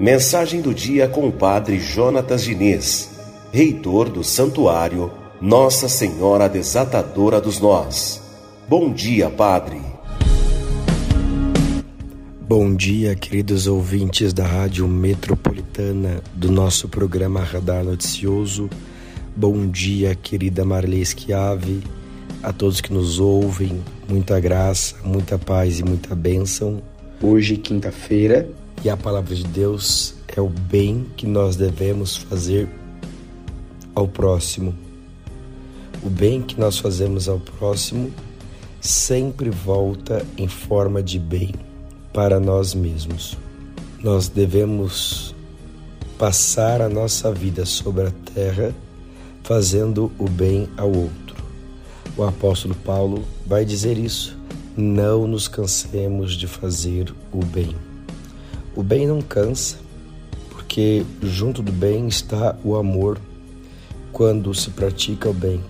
Mensagem do dia com o Padre Jônatas Diniz, reitor do Santuário Nossa Senhora Desatadora dos Nós. Bom dia, Padre. Bom dia, queridos ouvintes da Rádio Metropolitana, do nosso programa Radar Noticioso. Bom dia, querida Marlene Schiave, a todos que nos ouvem. Muita graça, muita paz e muita bênção. Hoje, quinta-feira, e a palavra de Deus é o bem que nós devemos fazer ao próximo. O bem que nós fazemos ao próximo sempre volta em forma de bem para nós mesmos. Nós devemos passar a nossa vida sobre a terra fazendo o bem ao outro. O apóstolo Paulo vai dizer isso. Não nos cansemos de fazer o bem. O bem não cansa, porque junto do bem está o amor. Quando se pratica o bem,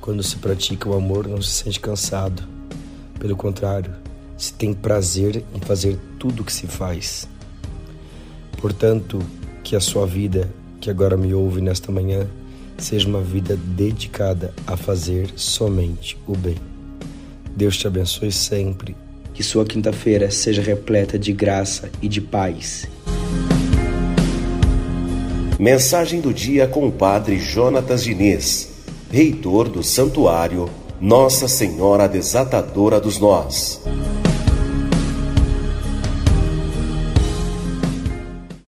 quando se pratica o amor, não se sente cansado. Pelo contrário, se tem prazer em fazer tudo o que se faz. Portanto, que a sua vida, que agora me ouve nesta manhã, seja uma vida dedicada a fazer somente o bem. Deus te abençoe sempre. Que sua quinta-feira seja repleta de graça e de paz. Mensagem do dia com o Padre Jônatas Diniz, reitor do Santuário Nossa Senhora Desatadora dos Nós.